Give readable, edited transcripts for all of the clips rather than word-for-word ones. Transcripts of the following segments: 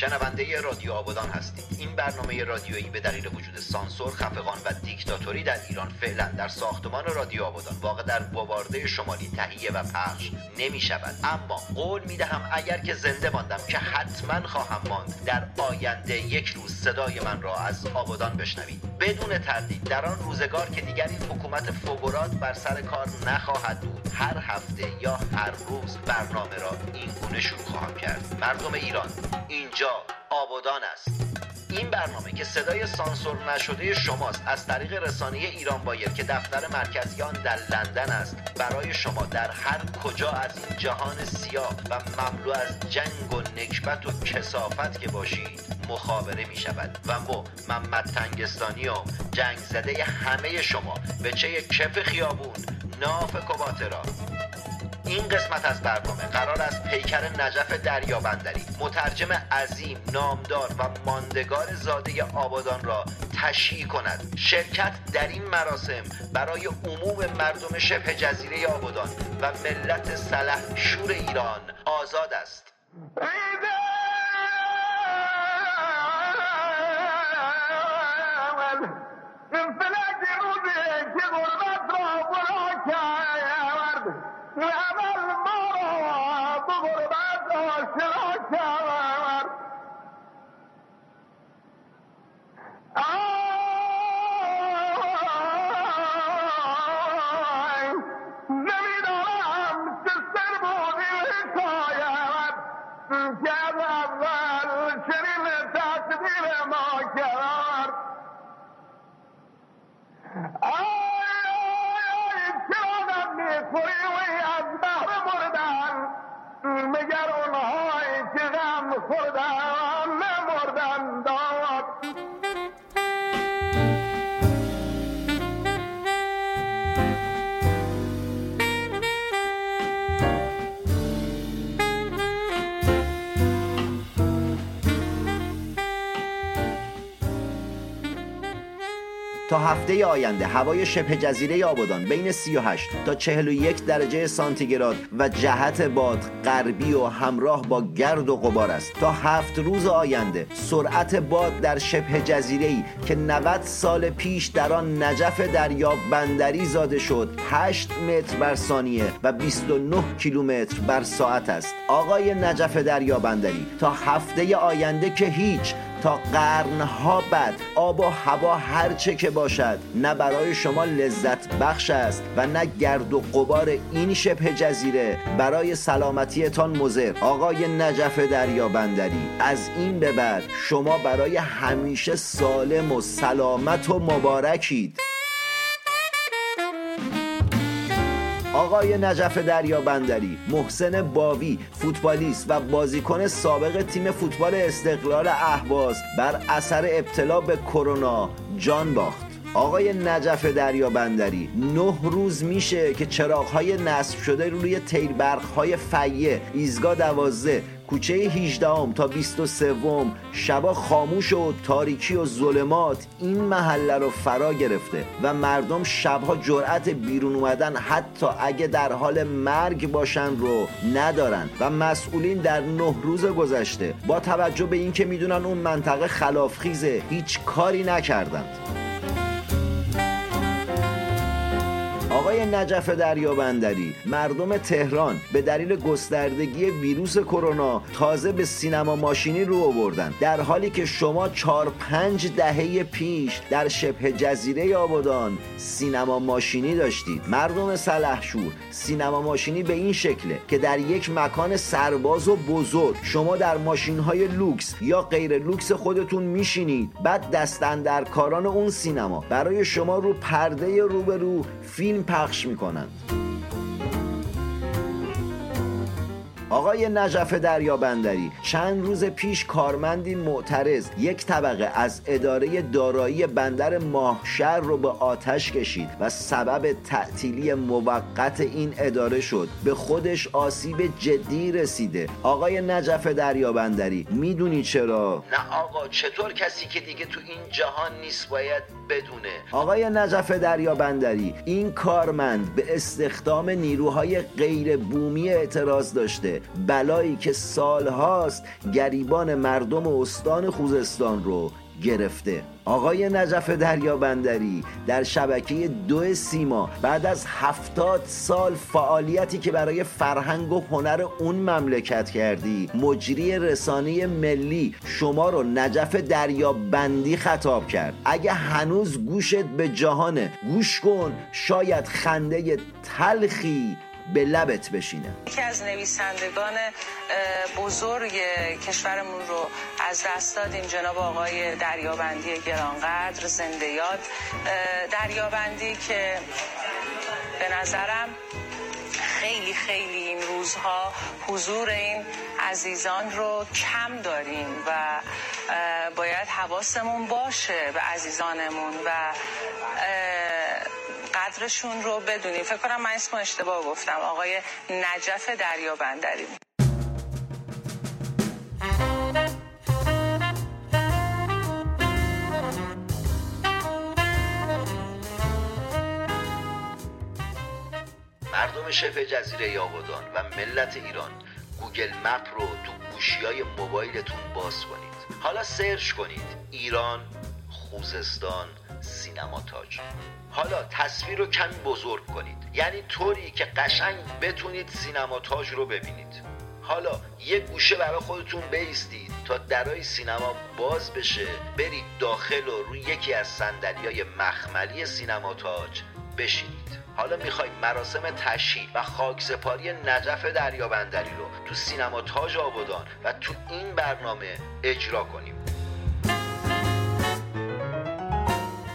شنونده رادیو آبادان هستید. این برنامه رادیویی به دلیل وجود سانسور، خفقان و دیکتاتوری در ایران فعلا در ساختمان رادیو آبادان واقع در بوارده شمالی تهیه و پخش نمی شود، اما قول می دهم اگر که زنده ماندم که حتما خواهم ماند، در آینده یک روز صدای من را از آبادان بشنوید. بدون تردید در آن روزگار که دیگر این حکومت فوق‌العاده بر سر کار نخواهد بود، هر هفته یا هر روز برنامه را این گونه شروع خواهم کرد. مردم ایران، اینجا آبادان است. این برنامه که صدای سانسور نشده شماست، از طریق رسانه ایران وایر که دفتر مرکزی آن در لندن است، برای شما در هر کجا از این جهان سیاه و مملو از جنگ و نکبت و کثافت که باشید مخابره می شود و ما محمد تنگستانی و جنگ زده همه شما به چه کف خیابون ناف کوباترا. این قسمت از برنامه قرار است پیکر نجف دریابندری، مترجم عظیم، نامدار و ماندگار زاده آبادان را تشییع کند. شرکت در این مراسم برای عموم مردم شبه جزیره آبادان و ملت سلح شور ایران آزاد است. تا هفته آینده هوای شبه جزیره آبادان بین 38 تا 41 درجه سانتیگراد و جهت باد غربی و همراه با گرد و غبار است. تا 7 روز آینده سرعت باد در شبه جزیره‌ای که 90 سال پیش در آن نجف دریابندری زاده شد 8 متر بر ثانیه و 29 کیلومتر بر ساعت است. آقای نجف دریابندری، تا هفته آینده که هیچ، تا قرنها بعد آب و هوا هرچه که باشد نه برای شما لذت بخش است و نه گرد و غبار این شبه جزیره برای سلامتیتان مضر. آقای نجف دریابندری، از این به بعد شما برای همیشه سالم و سلامت و مبارکید. آقای نجف دریابندری، محسن باوی، فوتبالیست و بازیکن سابق تیم فوتبال استقلال اهواز، بر اثر ابتلا به کرونا جان باخت. آقای نجف دریابندری، 9 روز میشه که چراغ‌های نصب شده روی تیر برق‌های فیه ایستگاه 12 کوچه 18 تا 23 شبا خاموش و تاریکی و ظلمات این محله رو فرا گرفته و مردم شبها جرأت بیرون اومدن حتی اگه در حال مرگ باشن رو ندارن و مسئولین در 9 روز گذشته با توجه به اینکه میدونن اون منطقه خلافخیزه هیچ کاری نکردند. آقای نجف دریابندری، مردم تهران به دلیل گستردگی ویروس کرونا تازه به سینما ماشینی رو آوردن، در حالی که شما 4-5 دهه پیش در شبه جزیره آبادان سینما ماشینی داشتید. مردم سلحشور، سینما ماشینی به این شکله که در یک مکان سرباز و بزرگ شما در ماشین‌های لوکس یا غیر لوکس خودتون میشینید، بعد دست اندرکاران اون سینما برای شما رو پرده روبرو فیلم پخش میکنند. آقای نجف دریابندری، چند روز پیش کارمندی معترض یک طبقه از اداره دارایی بندر ماهشهر رو به آتش کشید و سبب تعطیلی موقت این اداره شد. به خودش آسیب جدی رسیده. آقای نجف دریابندری، میدونی چرا؟ نه آقا، چطور کسی که دیگه تو این جهان نیست باید بدونه؟ آقای نجف دریابندری، این کارمند به استخدام نیروهای غیر بومی اعتراض داشته بلایی که سالهاست گریبان مردم استان خوزستان رو گرفته. آقای نجف دریابندری در شبکه 2 سیما بعد از 70 سال فعالیتی که برای فرهنگ و هنر اون مملکت کردی، مجری رسانه ملی شما رو نجف دریابندی خطاب کرد. اگه هنوز گوشت به جهانه، گوش کن، شاید خنده تلخی به لبت بشینه. یکی از نویسندگان بزرگ کشورمون رو از دست دادیم، جناب آقای دریابندی گرانقدر، زنده یاد. دریابندی که به نظرم خیلی خیلی این روزها حضور این عزیزان رو کم داریم و باید حواسمون باشه به عزیزانمون و قدرشون رو بدونیم. فکر کنم من اسم اشتباه گفتم، آقای نجف دریابندری. مردم شبه جزیره آبادان و ملت ایران، گوگل مپ رو تو گوشیای موبایلتون باز کنید. حالا سرچ کنید ایران خوزستان سینما تاج. حالا تصویر رو کمی بزرگ کنید، یعنی طوری که قشنگ بتونید سینما تاج رو ببینید. حالا یه گوشه برای خودتون بایستید تا درای سینما باز بشه، برید داخل و روی یکی از صندلی‌های مخملی سینما تاج بشینید. حالا میخواید مراسم تشییع و خاکسپاری نجف دریابندری رو تو سینما تاج آبادان و تو این برنامه اجرا کنیم.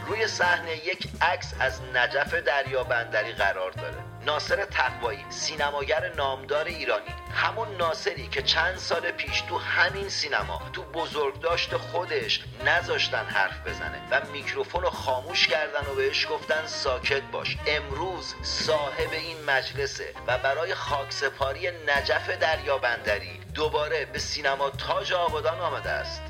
روی صحنه یک عکس از نجف دریابندری قرار داره. ناصر تقوایی، سینماگر نامدار ایرانی، همون ناصری که چند سال پیش تو همین سینما تو بزرگداشت خودش نذاشتن حرف بزنه و میکروفون رو خاموش کردن و بهش گفتن ساکت باش، امروز صاحب این مجلسه و برای خاکسپاری نجف دریابندری دوباره به سینما تاج آبادان آمده است.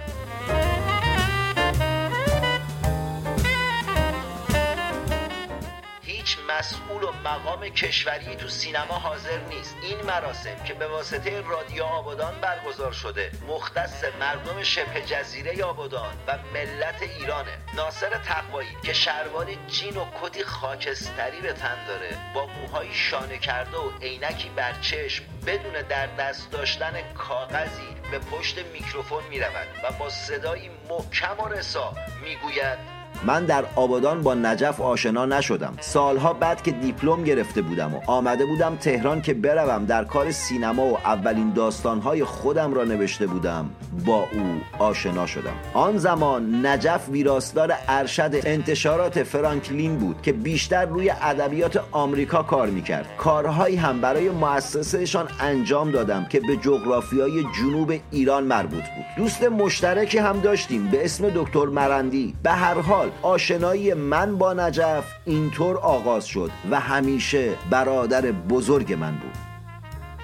مسئول و مقام کشوری تو سینما حاضر نیست. این مراسم که به واسطه رادیو آبادان برگزار شده مختص مردم شبه جزیره آبادان و ملت ایرانه. ناصر تقوایی که شلوار جین و کتی خاکستری به تن داره، با موهای شانه کرده و عینکی بر چشم، بدون در دست داشتن کاغذی به پشت میکروفون میرود و با صدایی محکم و رسا میگوید: من در آبادان با نجف آشنا نشدم، سالها بعد که دیپلم گرفته بودم و آمده بودم تهران که بروم در کار سینما و اولین داستانهای خودم را نوشته بودم، با او آشنا شدم. آن زمان نجف ویراستار ارشد انتشارات فرانکلین بود که بیشتر روی ادبیات آمریکا کار میکرد. کارهایی هم برای مؤسسهشان انجام دادم که به جغرافیای جنوب ایران مربوط بود. دوست مشترکی هم داشتیم به اسم دکتر مرندی. به هر حال آشنایی من با نجف اینطور آغاز شد و همیشه برادر بزرگ من بود.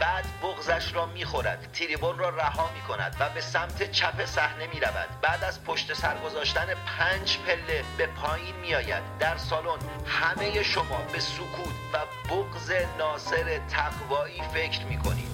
بعد بغضش را میخورد، تریبون را رها میکند و به سمت چپ صحنه میرود. بعد از پشت سر گذاشتن 5 پله به پایین میآید. در سالن همه شما به سکوت و بغض ناصر تقوایی فکر میکنید.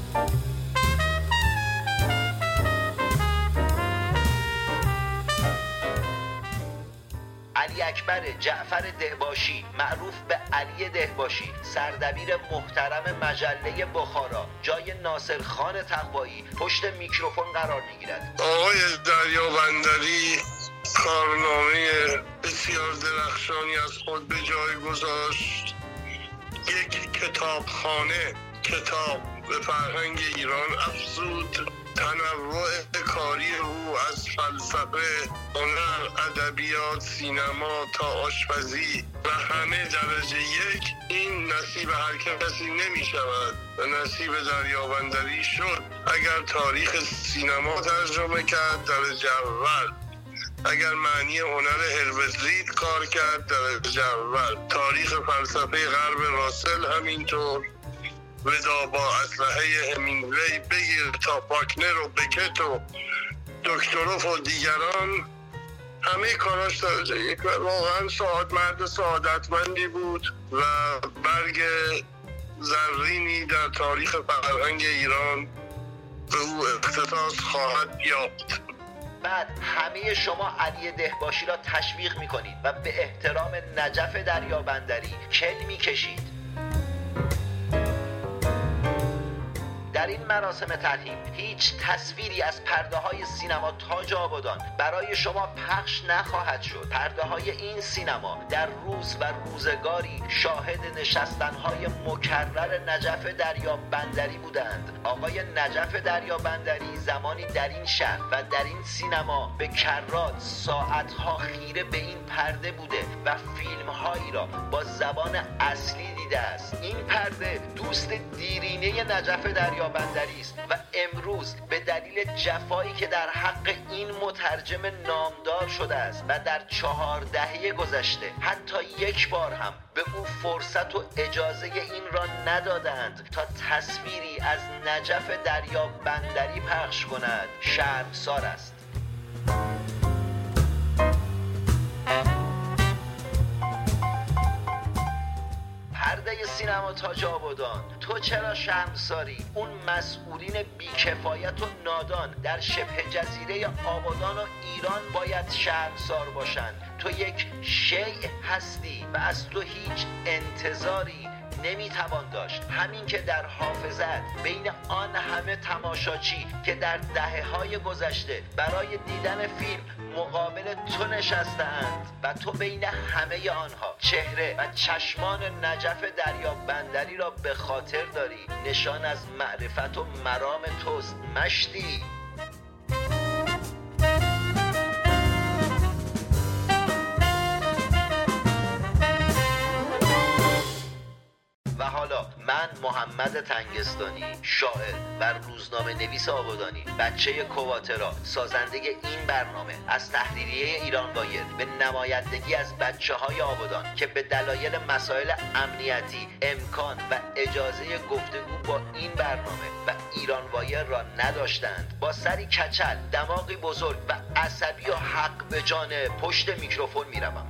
علی اکبر جعفر دهباشی، معروف به علی دهباشی، سردبیر محترم مجله بخارا، جای ناصر خان تقوایی پشت میکروفون قرار میگیرد. آقای دریابندری کارنامه بسیار درخشانی از خود به جای گذاشت. یک کتابخانه کتاب به فرهنگ ایران افزود. تنوع کاری او از فلسفه، هنر، ادبیات، سینما تا آشپزی و همه درجه یک، این نصیب هر کسی نمی شود و نصیب دریابندری شد. اگر تاریخ سینما ترجمه کرد درجه اول، اگر معنی هنر هربزلید کار کرد درجه اول، تاریخ فلسفه غرب راسل همینطور، ودا با اسلحه همینگوی بگیر تا پاکنر و بکت و دکتروف و دیگران، همه کاراش واقعا مرد سعادتمندی بود و برگ زرینی در تاریخ فرهنگ ایران به او اختصاص خواهد یافت. بعد همه شما علی دهباشی را تشویق می‌کنید و به احترام نجف دریابندری کل می‌کشید. در این مراسم ترحیم هیچ تصویری از پرده‌های سینما تاج آبادان برای شما پخش نخواهد شد. پرده‌های این سینما در روز و روزگاری شاهد نشستن‌های مکرر نجف دریابندری بودند. آقای نجف دریابندری زمانی در این شهر و در این سینما به کرات ساعت‌ها خیره به این پرده بوده و فیلم‌هایی را با زبان اصلی دیده است. این پرده دوست دیرینه نجف دریابندری است و امروز به دلیل جفایی که در حق این مترجم نامدار شده است و در 4 دهه گذشته حتی یک بار هم به او فرصت و اجازه این را ندادند تا تصویری از نجف دریابندری پخش کند، شرمسار است. سینما تاج آبادان، تو چرا شرمساری؟ اون مسئولین بیکفایت و نادان در شبه جزیره آبادان و ایران باید شرمسار باشن. تو یک شیء هستی و از تو هیچ انتظاری نمیتوان داشت. همین که در حافظت بین آن همه تماشاچی که در دهه‌های گذشته برای دیدن فیلم مقابل تو نشسته‌اند و تو بین همه آنها چهره و چشمان نجف دریابندری را به خاطر داری، نشان از معرفت و مرام توست مشتی. من محمد تنگستانی، شاعر و روزنامه نویس آبادانی، بچه کواترا، سازنده این برنامه، از تحریریه ایران وایر به نمایندگی از بچه‌های آبادان که به دلایل مسائل امنیتی امکان و اجازه گفتگو با این برنامه و ایران وایر را نداشتند، با سری کچل، دماغی بزرگ و عصبی و حق به جان پشت میکروفون میروم.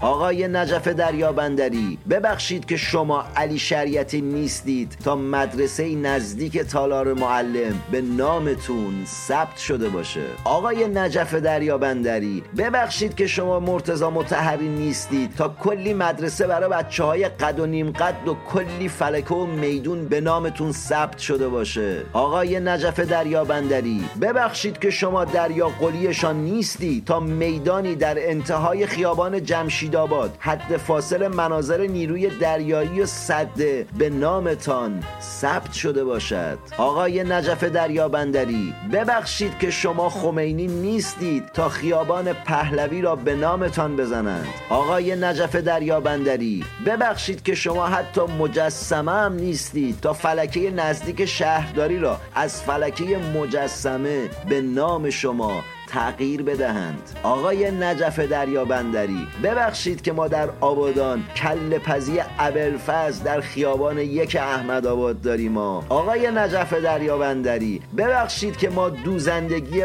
آقای نجف دریابندری، ببخشید که شما علی شریعتی نیستید تا مدرسه نزدیک تالار معلم به نامتون ثبت شده باشه. آقای نجف دریابندری، ببخشید که شما مرتضی مطهری نیستید تا کلی مدرسه برای بچه‌های قد و نیم قد و کلی فلکه و میدون به نامتون ثبت شده باشه. آقای نجف دریابندری، ببخشید که شما دریا قلیشان نیستی تا میدانی در انتهای خیابان جمشید آباد حد فاصل مناظر نیروی دریایی و سده به نامتان ثبت شده باشد. آقای نجف دریابندری، ببخشید که شما خمینی نیستید تا خیابان پهلوی را به نامتان بزنند. آقای نجف دریابندری، ببخشید که شما حتی مجسمه هم نیستید تا فلکه نزدیک شهرداری را از فلکه مجسمه به نام شما تغییر بدهند. آقای نجف دریابندری، ببخشید که ما در آبادان کله پزی ابرفز در خیابان 1 احمدآباد داریم. آقای نجف دریابندری، ببخشید که ما دوزندگی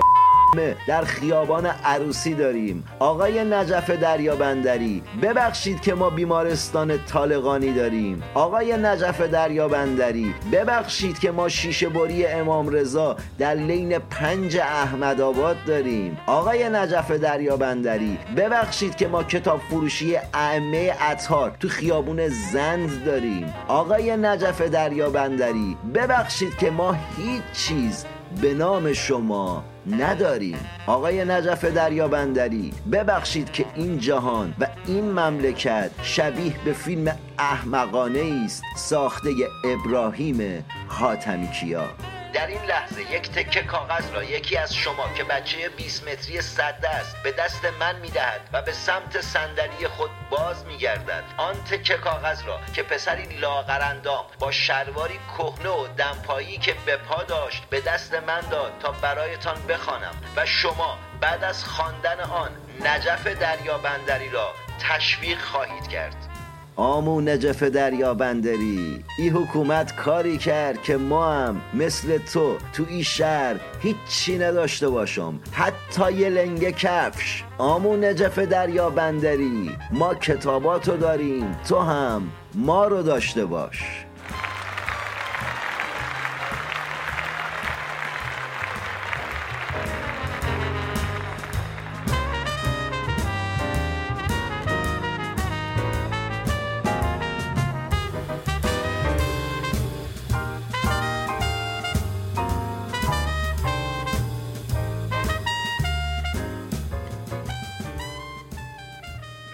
در خیابان عروسی داریم. آقای نجف دریابندری، ببخشید که ما بیمارستان طالقانی داریم. آقای نجف دریابندری، ببخشید که ما شیشه بری امام رضا در لین 5 احمدآباد داریم. آقای نجف دریابندری، ببخشید که ما کتاب فروشی ائمه اطهار تو خیابون زند داریم. آقای نجف دریابندری، ببخشید که ما هیچ چیز به نام شما نداریم. آقای نجف دریابندری، ببخشید که این جهان و این مملکت شبیه به فیلم احمقانه است ساخته ابراهیم حاتمیکی. در این لحظه یک تکه کاغذ را یکی از شما که بچه 20 متری سده است به دست من میدهد و به سمت صندلی خود باز میگردد. آن تکه کاغذ را که پسری لاغرندام با شلواری کهنه و دمپایی که به پا داشت به دست من داد تا برایتان بخوانم و شما بعد از خواندن آن نجف دریابندری را تشویق خواهید کرد. آمو نجف دریابندری، این حکومت کاری کرد که ما هم مثل تو این شهر هیچی نداشته باشم، حتی یه لنگه کفش. آمو نجف دریابندری، ما کتاباتو داریم، تو هم ما رو داشته باش.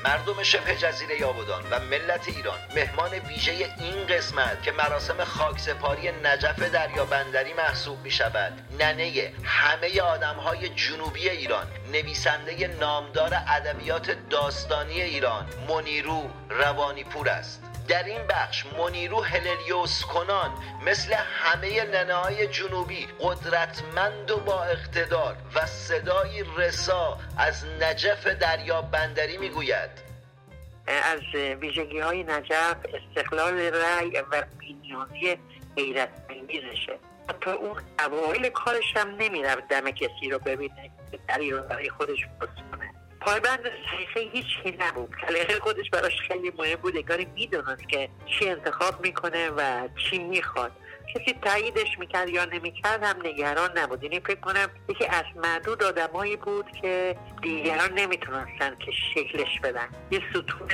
مردم شبه جزیره آبادان و ملت ایران مهمان ویژه این قسمت که مراسم خاکسپاری نجف دریابندری محسوب می شود، ننه همه آدم‌های جنوبی ایران، نویسنده نامدار ادبیات داستانی ایران منیرو روانی پور است. در این بخش منیرو هللیوس کنان مثل همه ننه‌های جنوبی قدرتمند و با اقتدار و صدای رسا از نجف دریابندری میگوید. از ویژگی‌های نجف استقلال رأی و بی‌نیازی حیرت انگیزشه. حتی اون اوایل کارش هم نمی‌رفت دم کسی رو ببینه، دری رو برای خودش بسونه. پایبند سلیقه هیچی نبود. سلیقه خودش براش خیلی مهم بود. انگار میدونست که چی انتخاب میکنه و چی میخواد. کسی تاییدش میکرد یا نمیکرد هم نگران نبود. یعنی فکر کنم یکی از معدود آدمایی بود که دیگران نمیتونستن که شکلش بدن. یه ستون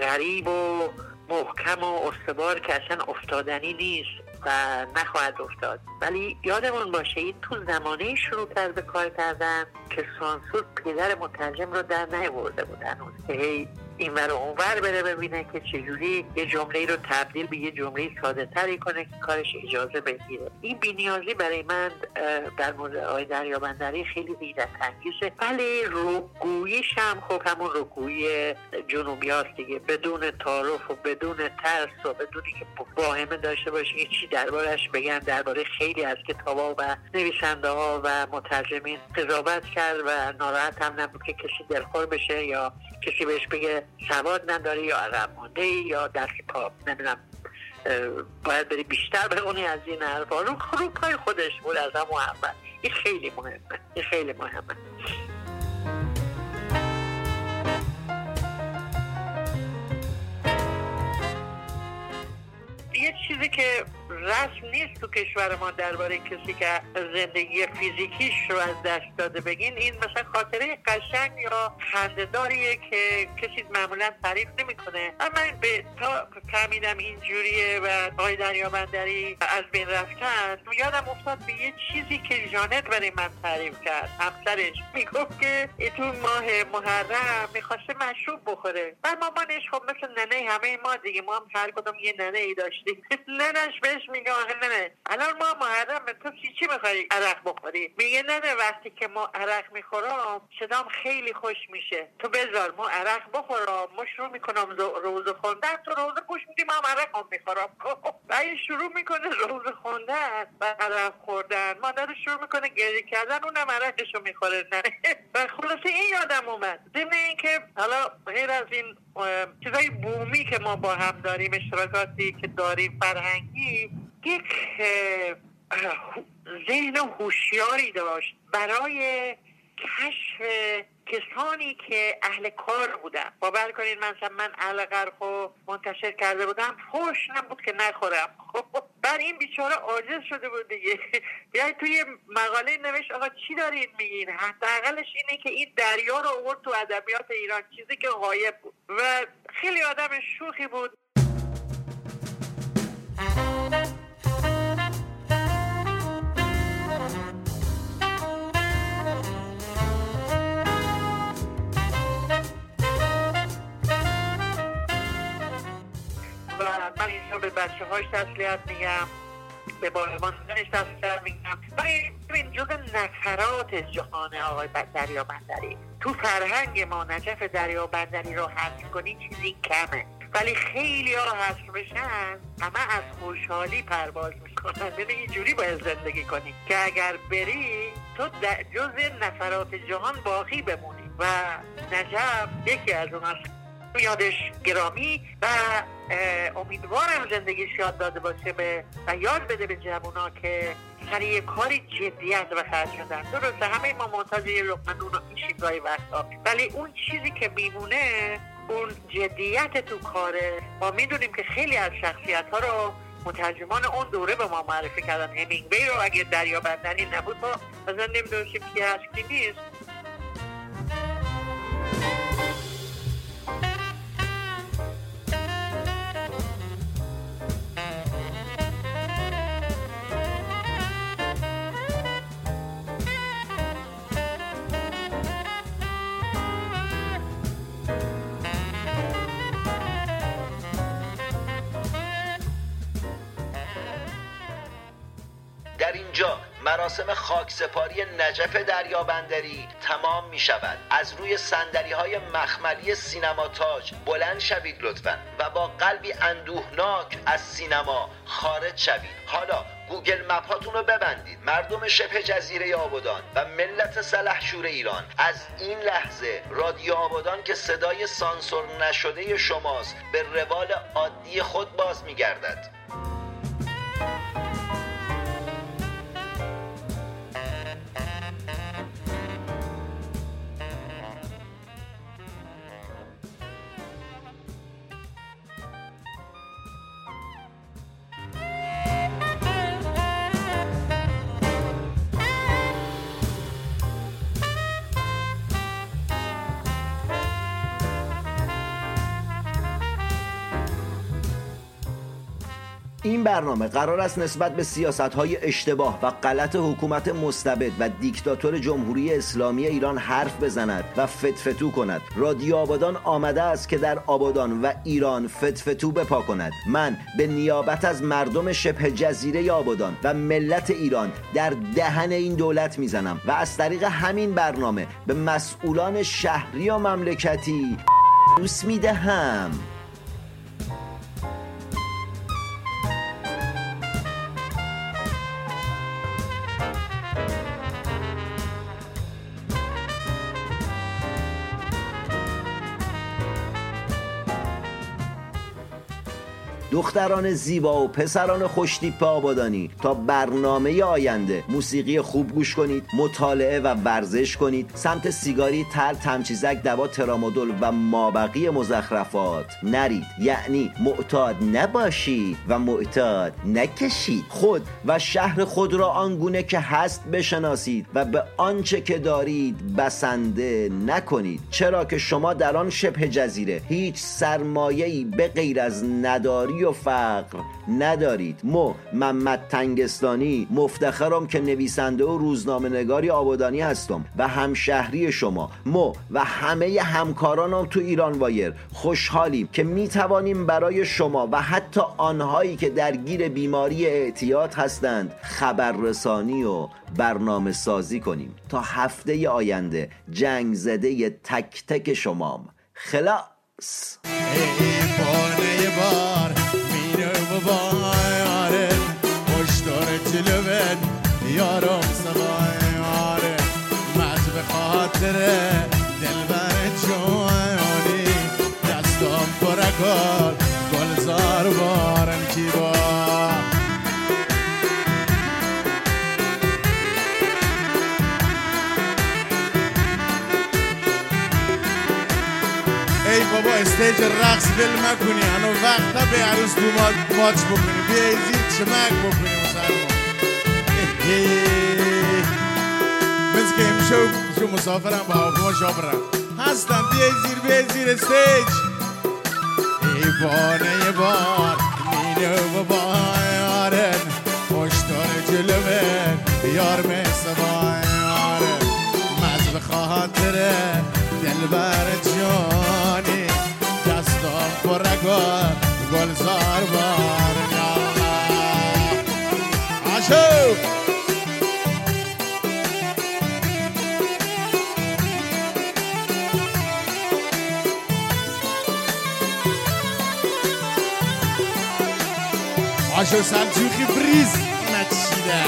غریب و محکم و استوار که اصلا افتادنی نیست و نخواهد افتاد. ولی یادمون باشه این تو زمانه شروع کرد به کار کردن که سانسور پدر مترجم رو در نیاورده بود هنوز، که هی این ور و اون ور بره ببینه که چجوری یه جمله رو تبدیل به یه جمله ساده تری کنه که کارش اجازه بگیره. این بی‌نیازی برای من در مورد آقای دریابندری خیلی حیرت انگیزه. ولی رکویش هم خب همون رکوی جنوبی هاست دیگه، بدون تعارف و بدون ترس و بدون که واهمه داشته باشه یه چی دربارش بگن. درباره خیلی از کتابا و نویسنده‌ها و مترجمین قضاوت کرد و ناراحت هم نبود که کسی دلخور بشه یا کسی بهش بگه سواد نداری یا عقب مانده یا دست پا نمیدونم باید بری بیشتر به اونی از این حرفا. رو پای خودش بود از همون اول. این خیلی مهمه، این خیلی مهمه. یه چیزی که رسم نیست تو کشور ما درباره کسی که زندگی فیزیکیش رو از دست داده بگین، این مثلا خاطره قشنگ یا خنده‌داریه که کسی معمولا تعریف نمی‌کنه. من به تا فهمیدم اینجوریه و آقای دریابندری از بین رفتن، یادم افتاد به یه چیزی که جانت برای من تعریف کرد. همسرش میگفت که تو ماه محرم می‌خواسته مشروب بخوره و مامانش خب مثل ننه همه ما دیگه، ما هم هر کدوم یه ننه‌ای داشتیم. ننش بهش میگه آخه نه الان ما محرم تو چی میخوایی عرق بخوری؟ میگه نه وقتی که ما عرق میخورم صدام خیلی خوش میشه، تو بذار ما عرق بخورم. ما شروع میکنم روزه خوندن، تو روزه گوش میدی من عرق هم میخورم. و این شروع میکنه روزه خوندن و عرق خوردن، مادر شروع میکنه گریه کردن، اونم عرقش رو میخوره. نه و خلاصه این یادم اومد. ضمن این که حالا غیر از این چیزای بومی که ما با هم داریم، اشتراکاتی که داریم فرهنگی، یک ذهن هوشیاری داشت برای کشف کسانی که اهل کار بودن. باور کنید مثلا من علقرقو منتشر کرده بودم، خوش نبود که نخورم. بر این بیچاره عاجز شده بود دیگه. بیایی توی مقاله نوشت آقا چی دارین میگین؟ حداقلش اینه که این دریا رو آورد تو ادبیات ایران، چیزی که غایب بود و خیلی آدم شوخی بود. من اینجا به بچه هاش تسلیت میگم، به بارماندنش تسلیت میگم. این جزء نکرات جهان آقای دریابندری تو فرهنگ ما. نجف دریابندری رو حذف کنی چیزی کمه، ولی خیلی ها حذف بشن همه از خوشحالی پرواز میکنن. یعنی اینجوری باید زندگی کنی که اگر بری تو جزء نکرات جهان باقی بمونی و نجف یکی از اون هست. یادش گرامی و امیدوارم زندگیش یاد داده باشه و یاد بده به جوونا که سر یه کاری جدیت و خرج شدن. درسته همه ما محتاج یه لقمه نون و این شیگای وقتا، ولی اون چیزی که میمونه اون جدیت تو کاره. ما میدونیم که خیلی از شخصیت‌ها رو مترجمان اون دوره به ما معرفی کردن. همینگوی رو اگه دریابندری نبود ما اصلا نمیدونستیم که هست نیست. اینجا مراسم خاکسپاری نجف دریابندری تمام می شود. از روی صندلی های مخملی سینما تاج بلند شوید لطفاً و با قلبی اندوهناک از سینما خارج شوید. حالا گوگل مپ هاتون رو ببندید. مردم شبه جزیره آبادان و ملت سلحشور ایران، از این لحظه رادیو آبادان که صدای سانسور نشده شماست به روال عادی خود باز می گردد. این برنامه قرار است نسبت به سیاست‌های اشتباه و غلط حکومت مستبد و دیکتاتور جمهوری اسلامی ایران حرف بزند و فتفتو کند. رادیو آبادان آمده است که در آبادان و ایران فتفتو بپا کند. من به نیابت از مردم شبه جزیره آبادان و ملت ایران در دهن این دولت میزنم و از طریق همین برنامه به مسئولان شهری و مملکتی بوس میدهم. دختران زیبا و پسران خوشتیپ آبادانی، تا برنامه آینده موسیقی خوب گوش کنید، مطالعه و ورزش کنید، سمت سیگاری، تر، تمچیزک، دوا، ترامادول و مابقی مزخرفات نرید. یعنی معتاد نباشید و معتاد نکشید. خود و شهر خود را آنگونه که هست بشناسید و به آنچه که دارید بسنده نکنید، چرا که شما در آن شبه جزیره هیچ سرمایه‌ای به غیر از نداری و فقر ندارید. محمد تنگستانی مفتخرم که نویسنده و روزنامه نگاری آبادانی هستم و همشهری شما. و همه همکارانم تو ایران وایر خوشحالیم که می توانیم برای شما و حتی آنهایی که درگیر بیماری اعتیاد هستند خبررسانی و برنامه سازی کنیم. تا هفته آینده جنگ زده تک تک شمام. خلاص. بابای آره پشتار تلوین یارم سبای آره مت به خاطر دلبر جوانی دستم پره کار گلزار بارم کیبا ای بابا استیج رقص بل مکنی هنو وقتا به عروس دوماد ماچ بکنی بیا ایزید چمک بکنی مسلمان مثل که همشه مسافرم با آفما شابرم هستم بیا ایزید استیج ای بانه یه بار مینو بابای آرم پشتان جلوه یارم سبای آرم مزب خاطره دلبر جانی دستان پرگار گلزار بارنا عاشق عاشق سلجوقی بریز نچیده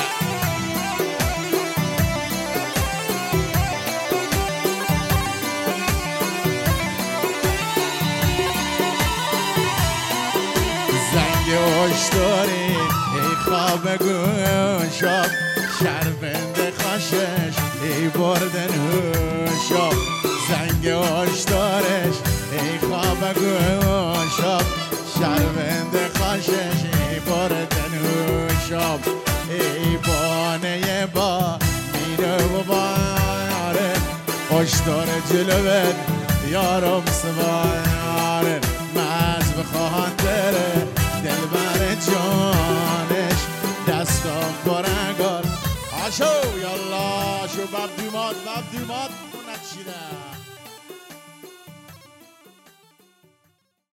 خوش داری ای خواب گوشاب شرمنده خوشش ای بردن هوشاب زنگ خوش دارش ای خواب گوشاب شرمنده خوشش ای بردن هوشاب ای بانه با میرو و باره خوش داره جلوت یارم سواره مز بخواهن داره دلبر جانش دستان برنگار عاشو یالا شو باب دیماد نچیده